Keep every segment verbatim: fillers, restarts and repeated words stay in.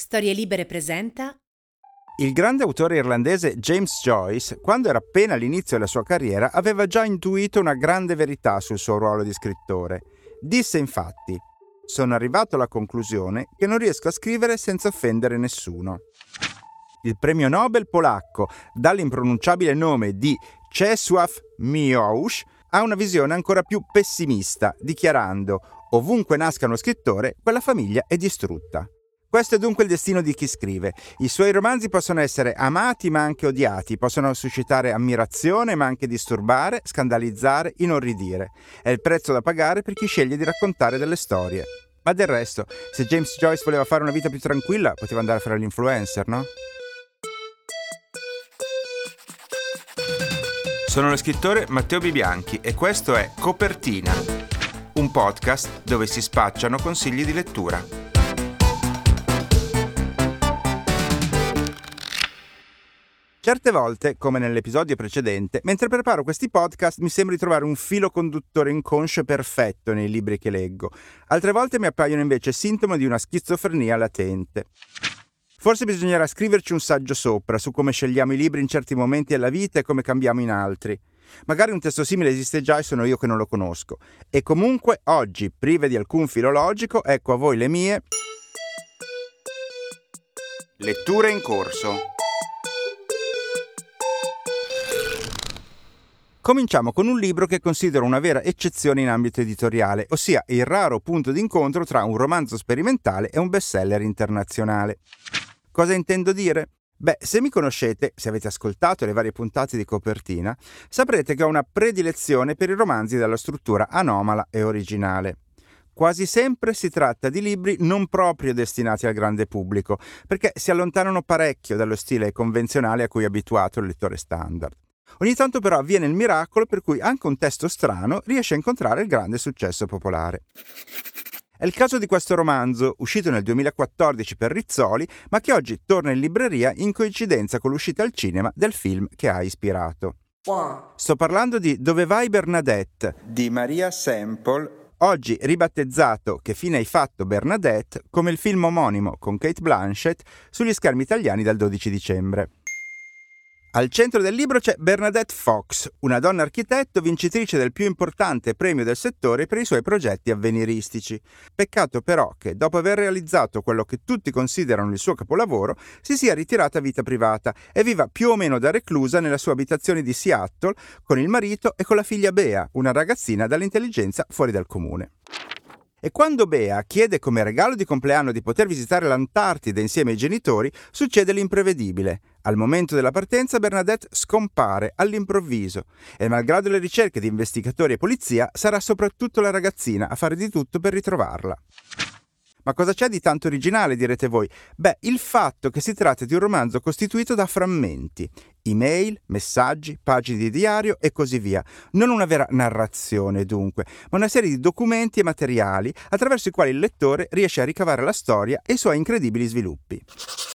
Storie Libere presenta. Il grande autore irlandese James Joyce, quando era appena all'inizio della sua carriera, aveva già intuito una grande verità sul suo ruolo di scrittore. Disse infatti: «Sono arrivato alla conclusione che non riesco a scrivere senza offendere nessuno». Il premio Nobel polacco, dall'impronunciabile nome di Czesław Miłosz, ha una visione ancora più pessimista, dichiarando: «Ovunque nasca uno scrittore, quella famiglia è distrutta». Questo è dunque il destino di chi scrive. I suoi romanzi possono essere amati ma anche odiati, possono suscitare ammirazione ma anche disturbare, scandalizzare, inorridire. È il prezzo da pagare per chi sceglie di raccontare delle storie. Ma del resto, se James Joyce voleva fare una vita più tranquilla, poteva andare a fare l'influencer, no? Sono lo scrittore Matteo B. Bianchi e questo è Copertina, un podcast dove si spacciano consigli di lettura. Certe volte, come nell'episodio precedente, mentre preparo questi podcast mi sembra di trovare un filo conduttore inconscio perfetto nei libri che leggo. Altre volte mi appaiono invece sintomi di una schizofrenia latente. Forse bisognerà scriverci un saggio sopra, su come scegliamo i libri in certi momenti della vita e come cambiamo in altri. Magari un testo simile esiste già e sono io che non lo conosco. E comunque, oggi, prive di alcun filologico, ecco a voi le mie... letture in corso. Cominciamo con un libro che considero una vera eccezione in ambito editoriale, ossia il raro punto d'incontro tra un romanzo sperimentale e un bestseller internazionale. Cosa intendo dire? Beh, se mi conoscete, se avete ascoltato le varie puntate di Copertina, saprete che ho una predilezione per i romanzi dalla struttura anomala e originale. Quasi sempre si tratta di libri non proprio destinati al grande pubblico, perché si allontanano parecchio dallo stile convenzionale a cui è abituato il lettore standard. Ogni tanto però avviene il miracolo per cui anche un testo strano riesce a incontrare il grande successo popolare. È il caso di questo romanzo, uscito nel duemilaquattordici per Rizzoli, ma che oggi torna in libreria in coincidenza con l'uscita al cinema del film che ha ispirato. Sto parlando di Dove vai Bernadette, di Maria Semple, oggi ribattezzato Che fine hai fatto Bernadette, come il film omonimo con Kate Blanchett, sugli schermi italiani dal dodici dicembre. Al centro del libro c'è Bernadette Fox, una donna architetto vincitrice del più importante premio del settore per i suoi progetti avveniristici. Peccato però che, dopo aver realizzato quello che tutti considerano il suo capolavoro, si sia ritirata a vita privata e viva più o meno da reclusa nella sua abitazione di Seattle con il marito e con la figlia Bea, una ragazzina dall'intelligenza fuori dal comune. E quando Bea chiede come regalo di compleanno di poter visitare l'Antartide insieme ai genitori, succede l'imprevedibile. Al momento della partenza Bernadette scompare all'improvviso e malgrado le ricerche di investigatori e polizia sarà soprattutto la ragazzina a fare di tutto per ritrovarla. Ma cosa c'è di tanto originale, direte voi? Beh, il fatto che si tratta di un romanzo costituito da frammenti, email, messaggi, pagine di diario e così via. Non una vera narrazione, dunque, ma una serie di documenti e materiali attraverso i quali il lettore riesce a ricavare la storia e i suoi incredibili sviluppi.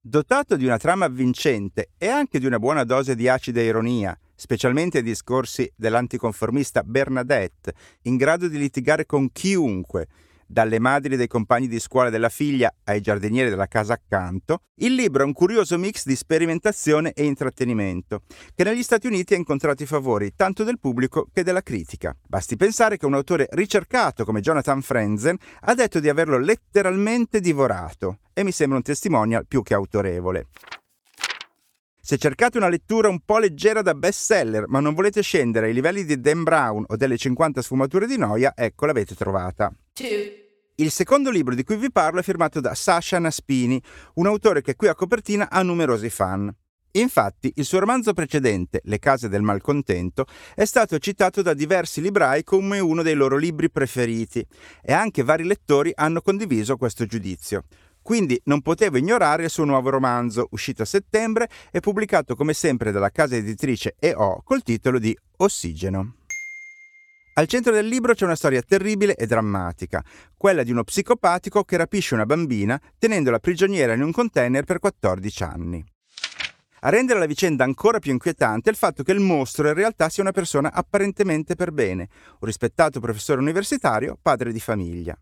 Dotato di una trama avvincente e anche di una buona dose di acida ironia, specialmente ai discorsi dell'anticonformista Bernadette, in grado di litigare con chiunque, dalle madri dei compagni di scuola della figlia ai giardinieri della casa accanto, il libro è un curioso mix di sperimentazione e intrattenimento, che negli Stati Uniti ha incontrato i favori tanto del pubblico che della critica. Basti pensare che un autore ricercato come Jonathan Franzen ha detto di averlo letteralmente divorato, e mi sembra un testimonial più che autorevole. Se cercate una lettura un po' leggera da bestseller, ma non volete scendere ai livelli di Dan Brown o delle cinquanta sfumature di noia, ecco l'avete trovata. Il secondo libro di cui vi parlo è firmato da Sacha Naspini, un autore che qui a Copertina ha numerosi fan. Infatti, il suo romanzo precedente, Le case del malcontento, è stato citato da diversi librai come uno dei loro libri preferiti e anche vari lettori hanno condiviso questo giudizio. Quindi non potevo ignorare il suo nuovo romanzo, uscito a settembre e pubblicato come sempre dalla casa editrice E O col titolo di Ossigeno. Al centro del libro c'è una storia terribile e drammatica, quella di uno psicopatico che rapisce una bambina tenendola prigioniera in un container per quattordici anni. A rendere la vicenda ancora più inquietante è il fatto che il mostro in realtà sia una persona apparentemente per bene, un rispettato professore universitario, padre di famiglia.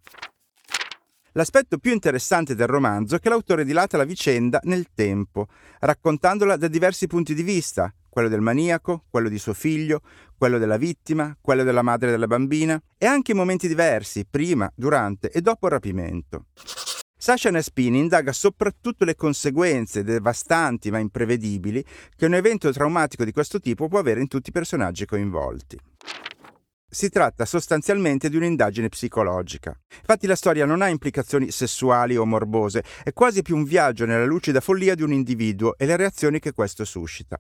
L'aspetto più interessante del romanzo è che l'autore dilata la vicenda nel tempo, raccontandola da diversi punti di vista, quello del maniaco, quello di suo figlio, quello della vittima, quello della madre della bambina, e anche in momenti diversi, prima, durante e dopo il rapimento. Sacha Naspini indaga soprattutto le conseguenze devastanti ma imprevedibili che un evento traumatico di questo tipo può avere in tutti i personaggi coinvolti. Si tratta sostanzialmente di un'indagine psicologica. Infatti la storia non ha implicazioni sessuali o morbose, è quasi più un viaggio nella lucida follia di un individuo e le reazioni che questo suscita.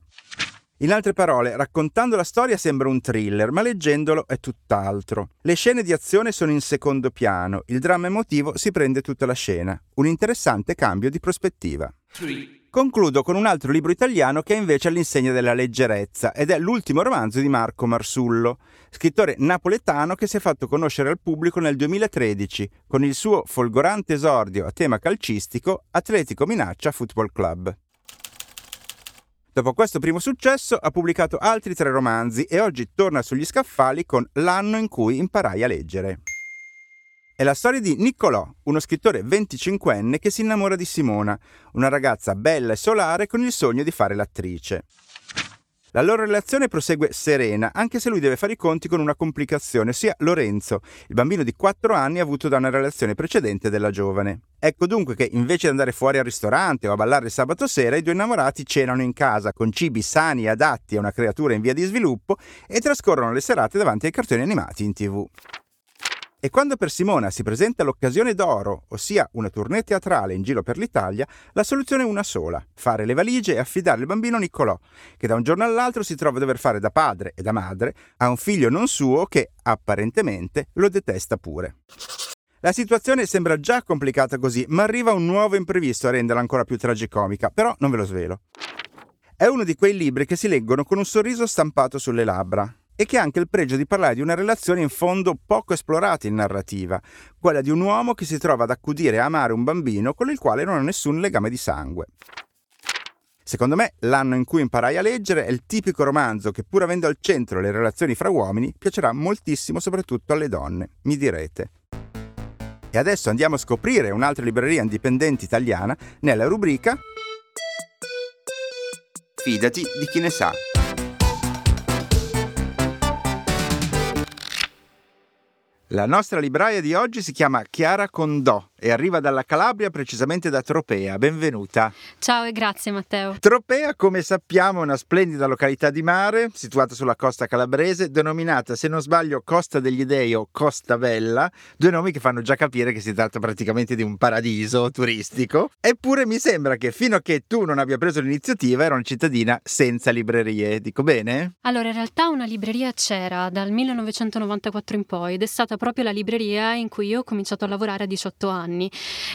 In altre parole, raccontando la storia sembra un thriller, ma leggendolo è tutt'altro. Le scene di azione sono in secondo piano, il dramma emotivo si prende tutta la scena. Un interessante cambio di prospettiva. Concludo con un altro libro italiano che è invece all'insegna della leggerezza, ed è l'ultimo romanzo di Marco Marsullo, scrittore napoletano che si è fatto conoscere al pubblico nel duemilatredici con il suo folgorante esordio a tema calcistico Atletico Minaccia Football Club. Dopo questo primo successo ha pubblicato altri tre romanzi e oggi torna sugli scaffali con L'anno in cui imparai a leggere. È la storia di Niccolò, uno scrittore venticinquenne che si innamora di Simona, una ragazza bella e solare con il sogno di fare l'attrice. La loro relazione prosegue serena, anche se lui deve fare i conti con una complicazione, ossia Lorenzo, il bambino di quattro anni avuto da una relazione precedente della giovane. Ecco dunque che invece di andare fuori al ristorante o a ballare sabato sera, i due innamorati cenano in casa con cibi sani e adatti a una creatura in via di sviluppo e trascorrono le serate davanti ai cartoni animati in tivù. E quando per Simona si presenta l'occasione d'oro, ossia una tournée teatrale in giro per l'Italia, la soluzione è una sola: fare le valigie e affidare il bambino Niccolò, che da un giorno all'altro si trova a dover fare da padre e da madre a un figlio non suo che, apparentemente, lo detesta pure. La situazione sembra già complicata così, ma arriva un nuovo imprevisto a renderla ancora più tragicomica, però non ve lo svelo. È uno di quei libri che si leggono con un sorriso stampato sulle labbra e che ha anche il pregio di parlare di una relazione in fondo poco esplorata in narrativa, quella di un uomo che si trova ad accudire e amare un bambino con il quale non ha nessun legame di sangue. Secondo me, L'anno in cui imparai a leggere è il tipico romanzo che, pur avendo al centro le relazioni fra uomini, piacerà moltissimo soprattutto alle donne, mi direte. E adesso andiamo a scoprire un'altra libreria indipendente italiana nella rubrica Fidati di chi ne sa. La nostra libraia di oggi si chiama Chiara Condò e arriva dalla Calabria, precisamente da Tropea. Benvenuta. Ciao e grazie Matteo. Tropea, come sappiamo, è una splendida località di mare situata sulla costa calabrese, denominata, se non sbaglio, Costa degli Dei o Costa Bella, due nomi che fanno già capire che si tratta praticamente di un paradiso turistico. Eppure mi sembra che fino a che tu non abbia preso l'iniziativa era una cittadina senza librerie, dico bene? Allora, in realtà una libreria c'era dal millenovecentonovantaquattro in poi ed è stata proprio la libreria in cui io ho cominciato a lavorare a diciotto anni.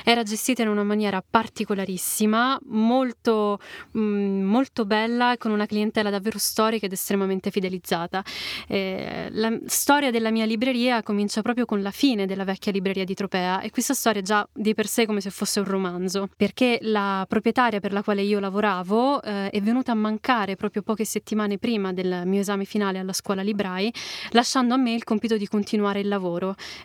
Era gestita in una maniera particolarissima, molto, mh, molto bella e con una clientela davvero storica ed estremamente fidelizzata. Eh, la storia della mia libreria comincia proprio con la fine della vecchia libreria di Tropea e questa storia è già di per sé come se fosse un romanzo, perché la proprietaria per la quale io lavoravo eh, è venuta a mancare proprio poche settimane prima del mio esame finale alla scuola Librai, lasciando a me il compito di continuare il lavoro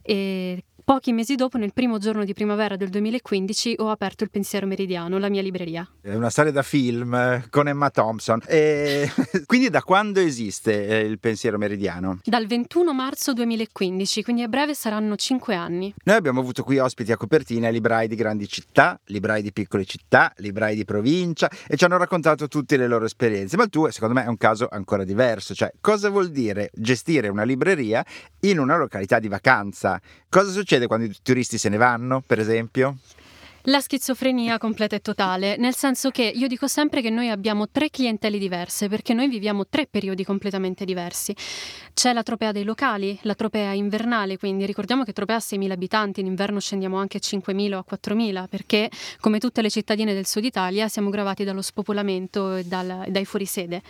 e pochi mesi dopo, nel primo giorno di primavera del duemilaquindici, ho aperto il Pensiero Meridiano, la mia libreria. È una storia da film con Emma Thompson. E quindi da quando esiste il Pensiero Meridiano? Dal ventuno marzo duemilaquindici, quindi a breve saranno cinque anni. Noi abbiamo avuto qui ospiti a copertina librai di grandi città, librai di piccole città, librai di provincia e ci hanno raccontato tutte le loro esperienze. Ma il tuo, secondo me, è un caso ancora diverso. Cioè, cosa vuol dire gestire una libreria in una località di vacanza? Cosa succede quando i turisti se ne vanno, per esempio? La schizofrenia completa e totale, nel senso che io dico sempre che noi abbiamo tre clientele diverse perché noi viviamo tre periodi completamente diversi. C'è la Tropea dei locali, la Tropea invernale, quindi ricordiamo che Tropea ha seimila abitanti, in inverno scendiamo anche a cinquemila o a quattromila perché, come tutte le cittadine del sud Italia, siamo gravati dallo spopolamento e dal, dai fuorisede.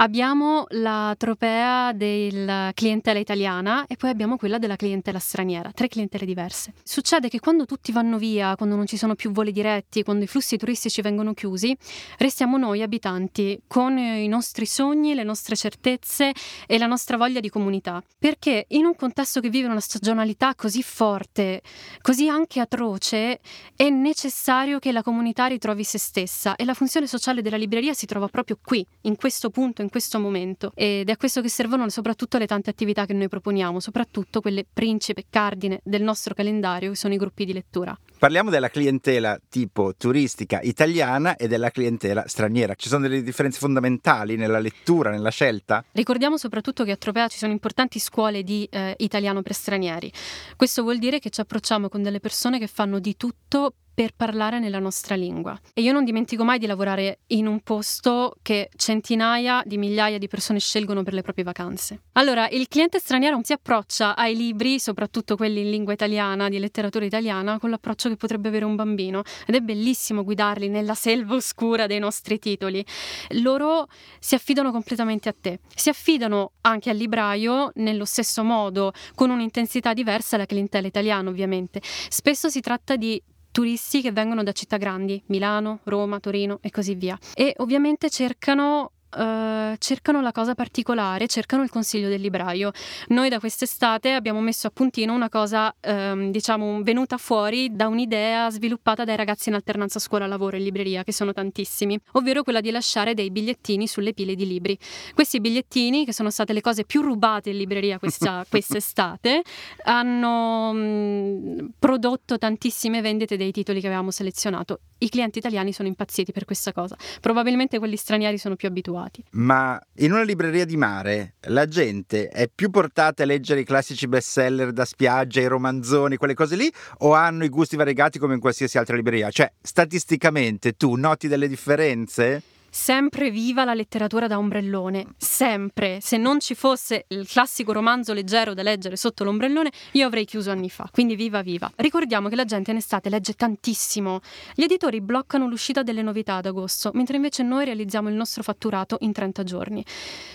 Abbiamo la Tropea della clientela italiana e poi abbiamo quella della clientela straniera, tre clientele diverse. Succede che quando tutti vanno via, quando non ci sono più voli diretti, quando i flussi turistici vengono chiusi, restiamo noi abitanti con i nostri sogni, le nostre certezze e la nostra voglia di comunità. Perché in un contesto che vive una stagionalità così forte, così anche atroce, è necessario che la comunità ritrovi se stessa, e la funzione sociale della libreria si trova proprio qui, in questo punto, in questo momento, ed è a questo che servono soprattutto le tante attività che noi proponiamo, soprattutto quelle principe cardine del nostro calendario, che sono i gruppi di lettura. Parliamo della clientela tipo turistica italiana e della clientela straniera. Ci sono delle differenze fondamentali nella lettura, nella scelta? Ricordiamo soprattutto che a Tropea ci sono importanti scuole di eh, italiano per stranieri. Questo vuol dire che ci approcciamo con delle persone che fanno di tutto per parlare nella nostra lingua. E io non dimentico mai di lavorare in un posto che centinaia di migliaia di persone scelgono per le proprie vacanze. Allora, il cliente straniero non si approccia ai libri, soprattutto quelli in lingua italiana, di letteratura italiana, con l'approccio che potrebbe avere un bambino. Ed è bellissimo guidarli nella selva oscura dei nostri titoli. Loro si affidano completamente a te. Si affidano anche al libraio, nello stesso modo, con un'intensità diversa, la clientela italiana, ovviamente. Spesso si tratta di turisti che vengono da città grandi, Milano, Roma, Torino e così via. E ovviamente cercano, eh, cercano la cosa particolare, cercano il consiglio del libraio. Noi da quest'estate abbiamo messo a puntino una cosa, ehm, diciamo, venuta fuori da un'idea sviluppata dai ragazzi in alternanza scuola-lavoro e libreria, che sono tantissimi, ovvero quella di lasciare dei bigliettini sulle pile di libri. Questi bigliettini, che sono state le cose più rubate in libreria questa quest'estate, hanno mh, prodotto tantissime vendite dei titoli che avevamo selezionato. I clienti italiani sono impazziti per questa cosa. Probabilmente quelli stranieri sono più abituati. Ma in una libreria di mare la gente è più portata a leggere i classici bestseller da spiaggia, i romanzoni, quelle cose lì, o hanno i gusti variegati come in qualsiasi altra libreria? Cioè, statisticamente tu noti delle differenze? Sempre viva la letteratura da ombrellone, sempre. Se non ci fosse il classico romanzo leggero da leggere sotto l'ombrellone, io avrei chiuso anni fa, quindi viva viva. Ricordiamo che la gente in estate legge tantissimo. Gli editori bloccano l'uscita delle novità ad agosto, mentre invece noi realizziamo il nostro fatturato in trenta giorni.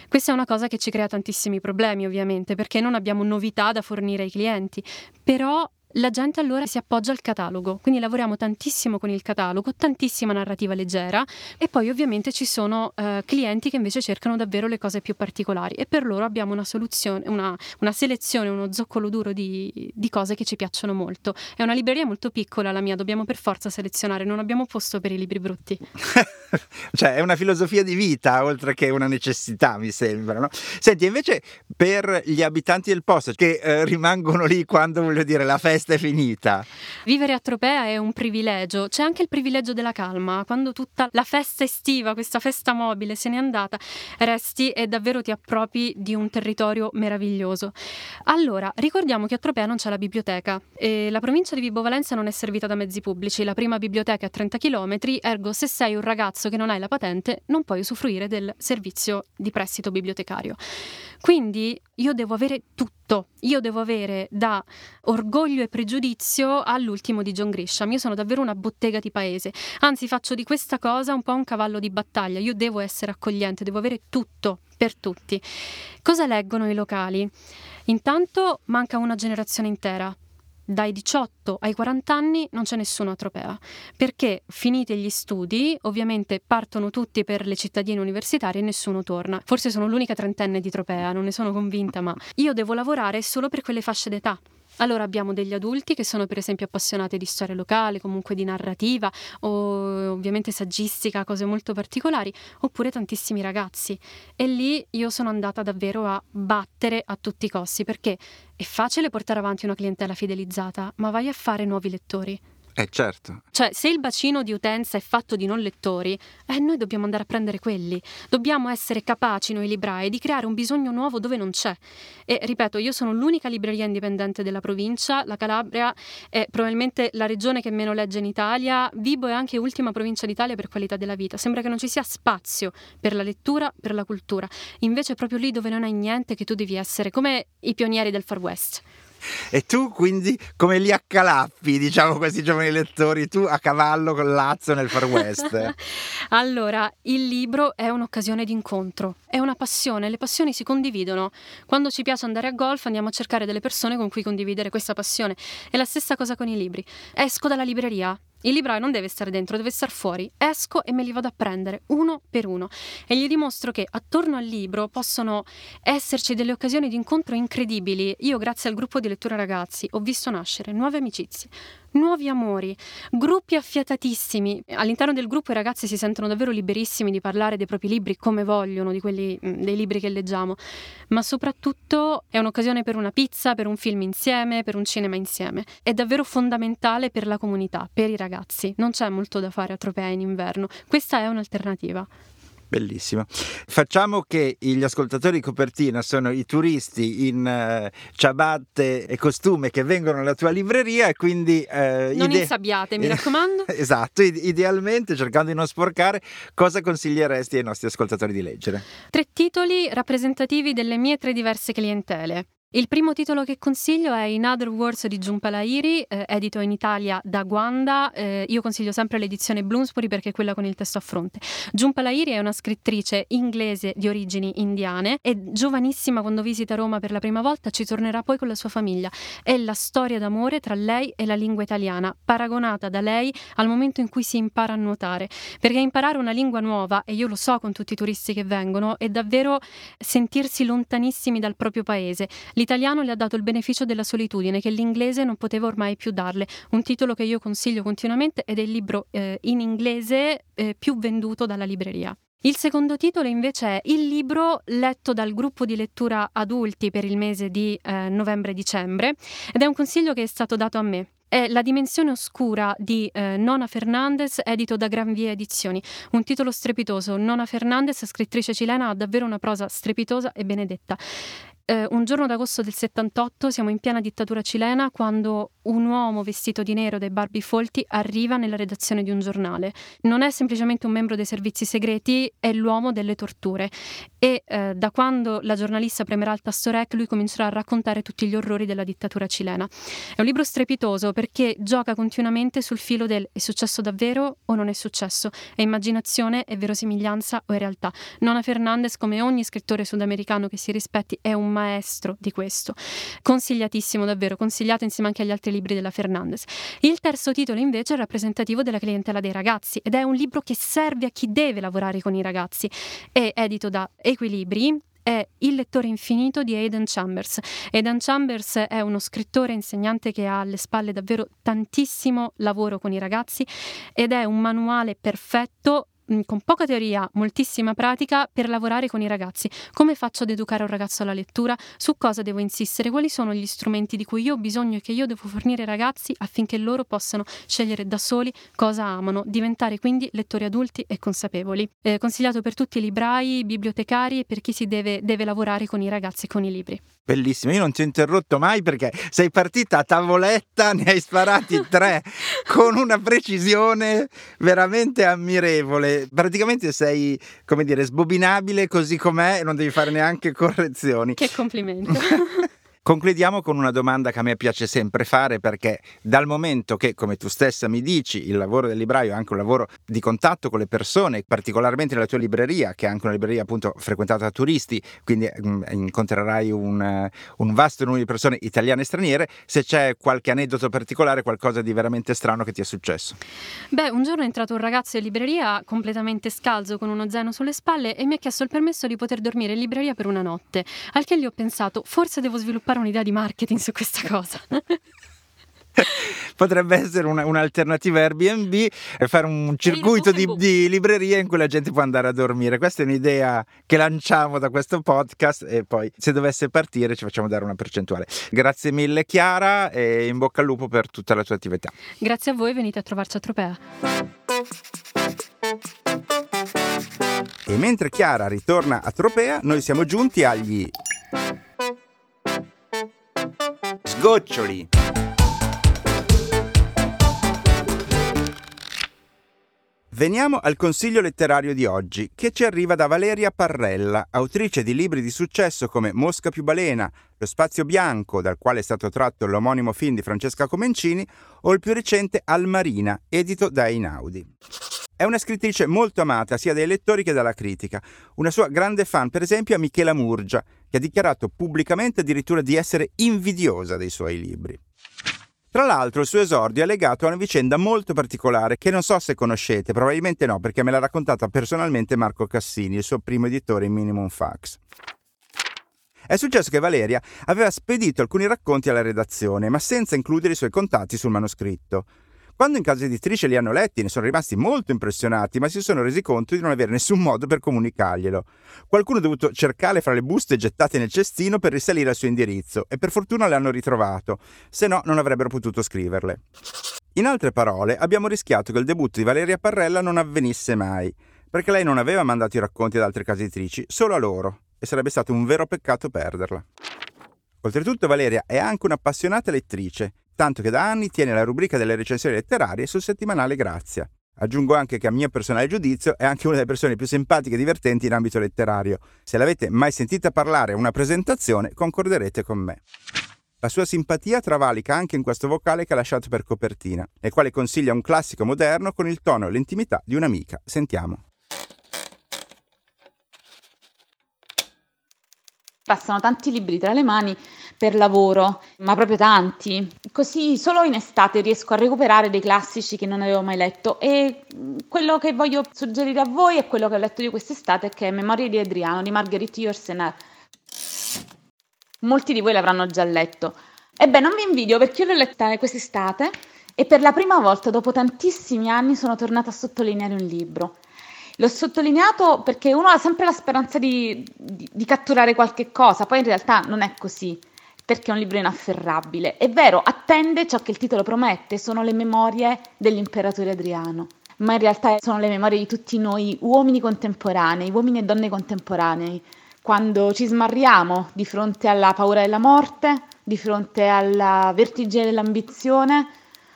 Questa è una cosa che ci crea tantissimi problemi, ovviamente, perché non abbiamo novità da fornire ai clienti, però la gente allora si appoggia al catalogo, quindi lavoriamo tantissimo con il catalogo, tantissima narrativa leggera, e poi ovviamente ci sono eh, clienti che invece cercano davvero le cose più particolari, e per loro abbiamo una soluzione, una, una selezione, uno zoccolo duro di, di cose che ci piacciono molto. È una libreria molto piccola la mia, dobbiamo per forza selezionare, non abbiamo posto per i libri brutti. Cioè è una filosofia di vita oltre che una necessità, mi sembra, no? Senti, invece per gli abitanti del posto che eh, rimangono lì quando, voglio dire, la festa è finita. Vivere a Tropea è un privilegio, c'è anche il privilegio della calma, quando tutta la festa estiva, questa festa mobile, se n'è andata, resti e davvero ti appropri di un territorio meraviglioso. Allora, ricordiamo che a Tropea non c'è la biblioteca, e la provincia di Vibo Valentia non è servita da mezzi pubblici, la prima biblioteca è a trenta chilometri, ergo se sei un ragazzo che non hai la patente non puoi usufruire del servizio di prestito bibliotecario. Quindi io devo avere tutto, io devo avere da Orgoglio e pregiudizio all'ultimo di John Grisham. Io sono davvero una bottega di paese, anzi faccio di questa cosa un po' un cavallo di battaglia. Io devo essere accogliente, devo avere tutto per tutti. Cosa leggono i locali? Intanto manca una generazione intera. Dai diciotto ai quaranta anni non c'è nessuno a Tropea, perché finiti gli studi ovviamente partono tutti per le cittadine universitarie e nessuno torna. Forse sono l'unica trentenne di Tropea, non ne sono convinta, ma io devo lavorare solo per quelle fasce d'età. Allora abbiamo degli adulti che sono per esempio appassionati di storia locale, comunque di narrativa o ovviamente saggistica, cose molto particolari, oppure tantissimi ragazzi, e lì io sono andata davvero a battere a tutti i costi, perché è facile portare avanti una clientela fidelizzata, ma vai a fare nuovi lettori. Eh certo. Cioè, se il bacino di utenza è fatto di non lettori, eh, noi dobbiamo andare a prendere quelli. Dobbiamo essere capaci noi librai di creare un bisogno nuovo dove non c'è. E ripeto, io sono l'unica libreria indipendente della provincia, la Calabria è probabilmente la regione che meno legge in Italia, Vibo è anche ultima provincia d'Italia per qualità della vita. Sembra che non ci sia spazio per la lettura, per la cultura. Invece è proprio lì dove non hai niente che tu devi essere come i pionieri del Far West. E tu quindi come li accalappi, diciamo, questi giovani lettori, tu a cavallo col Lazio nel Far West? Allora, il libro è un'occasione di incontro, è una passione, le passioni si condividono. Quando ci piace andare a golf andiamo a cercare delle persone con cui condividere questa passione. È la stessa cosa con i libri. Esco dalla libreria. Il libraio non deve stare dentro, deve star fuori. Esco e me li vado a prendere, uno per uno. E gli dimostro che attorno al libro possono esserci delle occasioni di incontro incredibili. Io, grazie al gruppo di lettura ragazzi, ho visto nascere nuove amicizie, nuovi amori, gruppi affiatatissimi. All'interno del gruppo i ragazzi si sentono davvero liberissimi di parlare dei propri libri come vogliono, di quelli, dei libri che leggiamo. Ma soprattutto è un'occasione per una pizza, per un film insieme, per un cinema insieme. È davvero fondamentale per la comunità, per i ragazzi. Ragazzi, non c'è molto da fare a Tropea in inverno, questa è un'alternativa. Bellissima. Facciamo che gli ascoltatori di Copertina sono i turisti in eh, ciabatte e costume che vengono alla tua libreria e quindi... Eh, non ide- insabbiate, mi raccomando. Esatto, idealmente, cercando di non sporcare, cosa consiglieresti ai nostri ascoltatori di leggere? Tre titoli rappresentativi delle mie tre diverse clientele. Il primo titolo che consiglio è In Other Words di Jhumpa Lahiri, eh, edito in Italia da Guanda. Eh, io consiglio sempre l'edizione Bloomsbury perché è quella con il testo a fronte. Jhumpa Lahiri è una scrittrice inglese di origini indiane, è giovanissima quando visita Roma per la prima volta, ci tornerà poi con la sua famiglia. È la storia d'amore tra lei e la lingua italiana, paragonata da lei al momento in cui si impara a nuotare. Perché imparare una lingua nuova, e io lo so con tutti i turisti che vengono, è davvero sentirsi lontanissimi dal proprio paese. L'italiano le ha dato il beneficio della solitudine che l'inglese non poteva ormai più darle. Un titolo che io consiglio continuamente ed è il libro eh, in inglese eh, più venduto dalla libreria. Il secondo titolo invece è il libro letto dal gruppo di lettura adulti per il mese di eh, novembre-dicembre ed è un consiglio che è stato dato a me. È La dimensione oscura di eh, Nona Fernandez, edito da Granvia Edizioni. Un titolo strepitoso. Nona Fernandez, scrittrice cilena, ha davvero una prosa strepitosa e benedetta. Uh, un giorno d'agosto del settantotto, siamo in piena dittatura cilena, quando un uomo vestito di nero dai barbi folti arriva nella redazione di un giornale. Non è semplicemente un membro dei servizi segreti, è l'uomo delle torture. E uh, da quando la giornalista premerà il tasto REC, lui comincerà a raccontare tutti gli orrori della dittatura cilena. È un libro strepitoso perché gioca continuamente sul filo del è successo davvero o non è successo, è immaginazione, è verosimiglianza o è realtà. Nona Fernandez, come ogni scrittore sudamericano che si rispetti, è un maestro di questo. Consigliatissimo davvero, consigliato insieme anche agli altri libri della Fernandez. Il terzo titolo invece è rappresentativo della clientela dei ragazzi ed è un libro che serve a chi deve lavorare con i ragazzi. È edito da Equilibri, è Il Lettore infinito di Aidan Chambers. Aidan Chambers è uno scrittore insegnante che ha alle spalle davvero tantissimo lavoro con i ragazzi ed è un manuale perfetto con poca teoria, moltissima pratica per lavorare con i ragazzi. Come faccio ad educare un ragazzo alla lettura? Su cosa devo insistere? Quali sono gli strumenti di cui io ho bisogno e che io devo fornire ai ragazzi affinché loro possano scegliere da soli cosa amano, diventare quindi lettori adulti e consapevoli. Eh, consigliato per tutti i librai, i bibliotecari e per chi si deve, deve lavorare con i ragazzi e con i libri. Bellissimo, io non ti ho interrotto mai perché sei partita a tavoletta, ne hai sparati tre con una precisione veramente ammirevole. Praticamente sei, come dire, sbobinabile così com'è e non devi fare neanche correzioni. Che complimento. Concludiamo con una domanda che a me piace sempre fare, perché dal momento che, come tu stessa mi dici, il lavoro del libraio è anche un lavoro di contatto con le persone, particolarmente nella tua libreria, che è anche una libreria appunto frequentata da turisti, quindi mh, incontrerai un, un vasto numero di persone italiane e straniere, se c'è qualche aneddoto particolare, qualcosa di veramente strano che ti è successo. Beh, un giorno è entrato un ragazzo in libreria completamente scalzo con uno zaino sulle spalle e mi ha chiesto il permesso di poter dormire in libreria per una notte, al che gli ho pensato, forse devo sviluppare un'idea di marketing su questa cosa. Potrebbe essere una, un'alternativa Airbnb e fare un circuito di, di librerie in cui la gente può andare a dormire. Questa è un'idea che lanciamo da questo podcast e poi se dovesse partire ci facciamo dare una percentuale. Grazie mille Chiara e in bocca al lupo per tutta la tua attività. Grazie a voi, venite a trovarci a Tropea. E mentre Chiara ritorna a Tropea noi siamo giunti agli... sgoccioli. Veniamo al consiglio letterario di oggi, che ci arriva da Valeria Parrella, autrice di libri di successo come Mosca più balena, Lo spazio bianco, dal quale è stato tratto l'omonimo film di Francesca Comencini, o il più recente Al Marina, edito da Einaudi. È una scrittrice molto amata sia dai lettori che dalla critica. Una sua grande fan, per esempio, è Michela Murgia, che ha dichiarato pubblicamente addirittura di essere invidiosa dei suoi libri. Tra l'altro il suo esordio è legato a una vicenda molto particolare che non so se conoscete, probabilmente no, perché me l'ha raccontata personalmente Marco Cassini, il suo primo editore in Minimum Fax. È successo che Valeria aveva spedito alcuni racconti alla redazione, ma senza includere i suoi contatti sul manoscritto. Quando in casa editrice li hanno letti ne sono rimasti molto impressionati, ma si sono resi conto di non avere nessun modo per comunicarglielo. Qualcuno ha dovuto cercare fra le buste gettate nel cestino per risalire al suo indirizzo e per fortuna le hanno ritrovato, se no non avrebbero potuto scriverle. In altre parole, abbiamo rischiato che il debutto di Valeria Parrella non avvenisse mai, perché lei non aveva mandato i racconti ad altre case editrici, solo a loro, e sarebbe stato un vero peccato perderla. Oltretutto Valeria è anche un'appassionata lettrice, tanto che da anni tiene la rubrica delle recensioni letterarie sul settimanale Grazia. Aggiungo anche che a mio personale giudizio è anche una delle persone più simpatiche e divertenti in ambito letterario. Se l'avete mai sentita parlare a una presentazione, concorderete con me. La sua simpatia travalica anche in questo vocale che ha lasciato per Copertina, nel quale consiglia un classico moderno con il tono e l'intimità di un'amica. Sentiamo. Passano tanti libri tra le mani per lavoro, ma proprio tanti. Così solo in estate riesco a recuperare dei classici che non avevo mai letto, e quello che voglio suggerire a voi è quello che ho letto io quest'estate, che è Memorie di Adriano di Marguerite Yourcenar. Molti di voi l'avranno già letto. Ebbene, non vi invidio, perché io l'ho letta quest'estate e per la prima volta dopo tantissimi anni sono tornata a sottolineare un libro. L'ho sottolineato perché uno ha sempre la speranza di, di, di catturare qualche cosa, poi in realtà non è così, perché è un libro inafferrabile. È vero, attende ciò che il titolo promette, sono le memorie dell'imperatore Adriano, ma in realtà sono le memorie di tutti noi uomini contemporanei, uomini e donne contemporanei, quando ci smarriamo di fronte alla paura della morte, di fronte alla vertigine dell'ambizione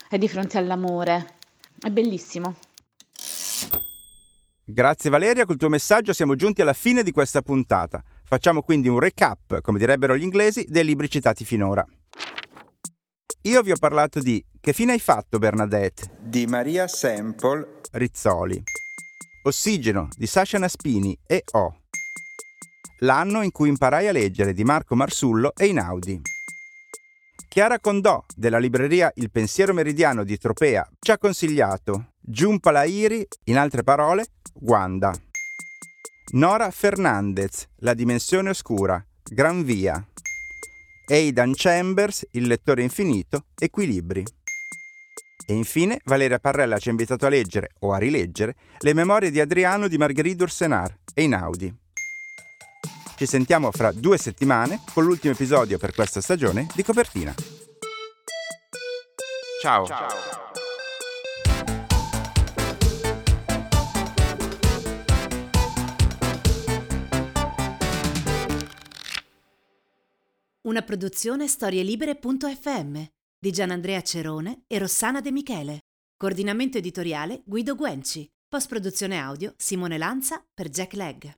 e di fronte all'amore. È bellissimo. Grazie Valeria, col tuo messaggio siamo giunti alla fine di questa puntata. Facciamo quindi un recap, come direbbero gli inglesi, dei libri citati finora. Io vi ho parlato di Che fine hai fatto Bernadette di Maria Semple Rizzoli, Ossigeno di Sacha Naspini e O, L'anno in cui imparai a leggere di Marco Marsullo e Einaudi. Chiara Condò della libreria Il Pensiero Meridiano di Tropea ci ha consigliato Jhumpa Lahiri, in altre parole Guanda. Nona Fernandez, La dimensione oscura, Gran Via. Aidan Chambers, Il Lettore infinito, Equilibri. E infine Valeria Parrella ci ha invitato a leggere, o a rileggere, Le memorie di Adriano di Marguerite Yourcenar, Einaudi. Ci sentiamo fra due settimane con l'ultimo episodio per questa stagione di Copertina. Ciao! Ciao. Una produzione storielibere punto effe emme di Gianandrea Cerone e Rossana De Michele. Coordinamento editoriale Guido Guenci. Post-produzione audio Simone Lanza per Jack Legg.